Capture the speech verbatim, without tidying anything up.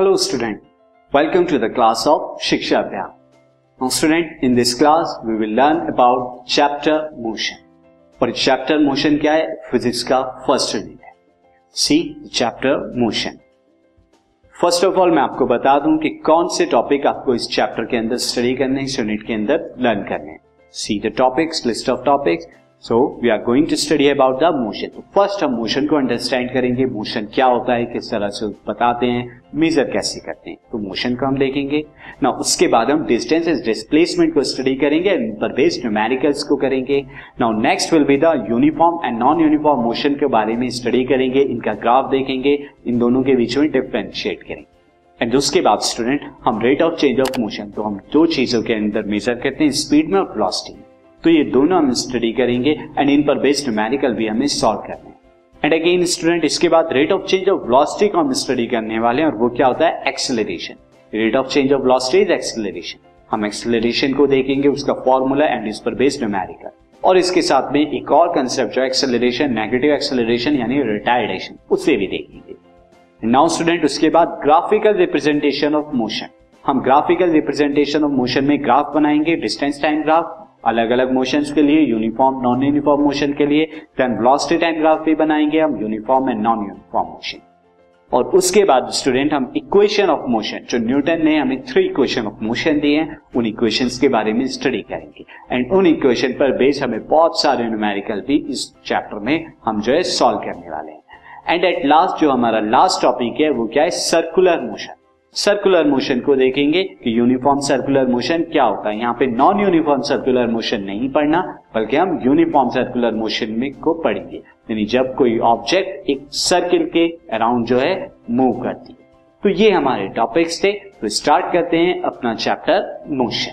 Hello student, welcome to the class of Shiksha Abhiyaan. Now student, in this class we will learn about chapter motion. और chapter motion क्या है? Physics का first unit है. See chapter motion. First of all मैं आपको बता दूं कि कौन से टॉपिक आपको इस चैप्टर के अंदर स्टडी करने हैं, इस यूनिट के अंदर लर्न करने हैं. See the topics, list of topics. So we are going to study about the motion. तो फर्स्ट हम मोशन को अंडरस्टैंड करेंगे. मोशन क्या होता है, किस तरह से बताते हैं, मेजर कैसे करते हैं, तो मोशन को हम देखेंगे ना. उसके बाद हम डिस्टेंसेस, डिस्प्लेसमेंट को स्टडी करेंगे, पर बेस्ड न्यूमेरिकल्स को करेंगे. Now next will be the uniform and non uniform motion के बारे में स्टडी करेंगे, इनका ग्राफ देखेंगे, इन दोनों के बीच में डिफ्रेंशिएट करेंगे. एंड उसके बाद स्टूडेंट हम rate of change of motion, तो हम दो चीजों के अंदर मेजर करते हैं, स्पीड में और वेलोसिटी में, तो ये दोनों हम स्टडी करेंगे एंड इन पर बेस्ड न्यूमेरिकल भी हमें सॉल्व करना है. एंड अगेन स्टूडेंट इसके बाद rate of change of velocity को हम स्टडी करने वाले हैं, और वो क्या होता है, acceleration. Rate of change of velocity is acceleration. हम एक्सेलरेशन को देखेंगे, उसका फॉर्मूला एंड इस पर बेस्ड न्यूमेरिकल. और इसके साथ में एक और कंसेप्ट जो एक्सेलरेशन, नेगेटिव एक्सेलरेशन यानी रिटार्डेशन, उसे भी देखेंगे. नाउ स्टूडेंट उसके बाद ग्राफिकल रिप्रेजेंटेशन ऑफ मोशन. हम ग्राफिकल रिप्रेजेंटेशन ऑफ मोशन में ग्राफ बनाएंगे, डिस्टेंस टाइम ग्राफ अलग अलग मोशंस के लिए, यूनिफॉर्म नॉन यूनिफॉर्म मोशन के लिए. देन वेलोसिटी टाइम ग्राफ भी बनाएंगे हम, uniform and non uniform motion. और उसके बाद स्टूडेंट हम इक्वेशन ऑफ मोशन, जो न्यूटन ने हमें थ्री इक्वेशन ऑफ मोशन दिए हैं, उन इक्वेशंस के बारे में स्टडी करेंगे. एंड उन इक्वेशन पर बेस्ड हमें बहुत सारे न्यूमेरिकल भी इस चैप्टर में हम जो है सॉल्व करने वाले हैं. एंड एट लास्ट जो हमारा लास्ट टॉपिक है वो क्या है, सर्कुलर मोशन. सर्कुलर मोशन को देखेंगे कि यूनिफॉर्म सर्कुलर मोशन क्या होता है. यहाँ पे नॉन यूनिफॉर्म सर्कुलर मोशन नहीं पढ़ना, बल्कि हम यूनिफॉर्म सर्कुलर मोशन में को पढ़ेंगे, यानी जब कोई ऑब्जेक्ट एक सर्किल के अराउंड जो है मूव करती है. तो ये हमारे टॉपिक्स थे. तो स्टार्ट करते हैं अपना चैप्टर मोशन.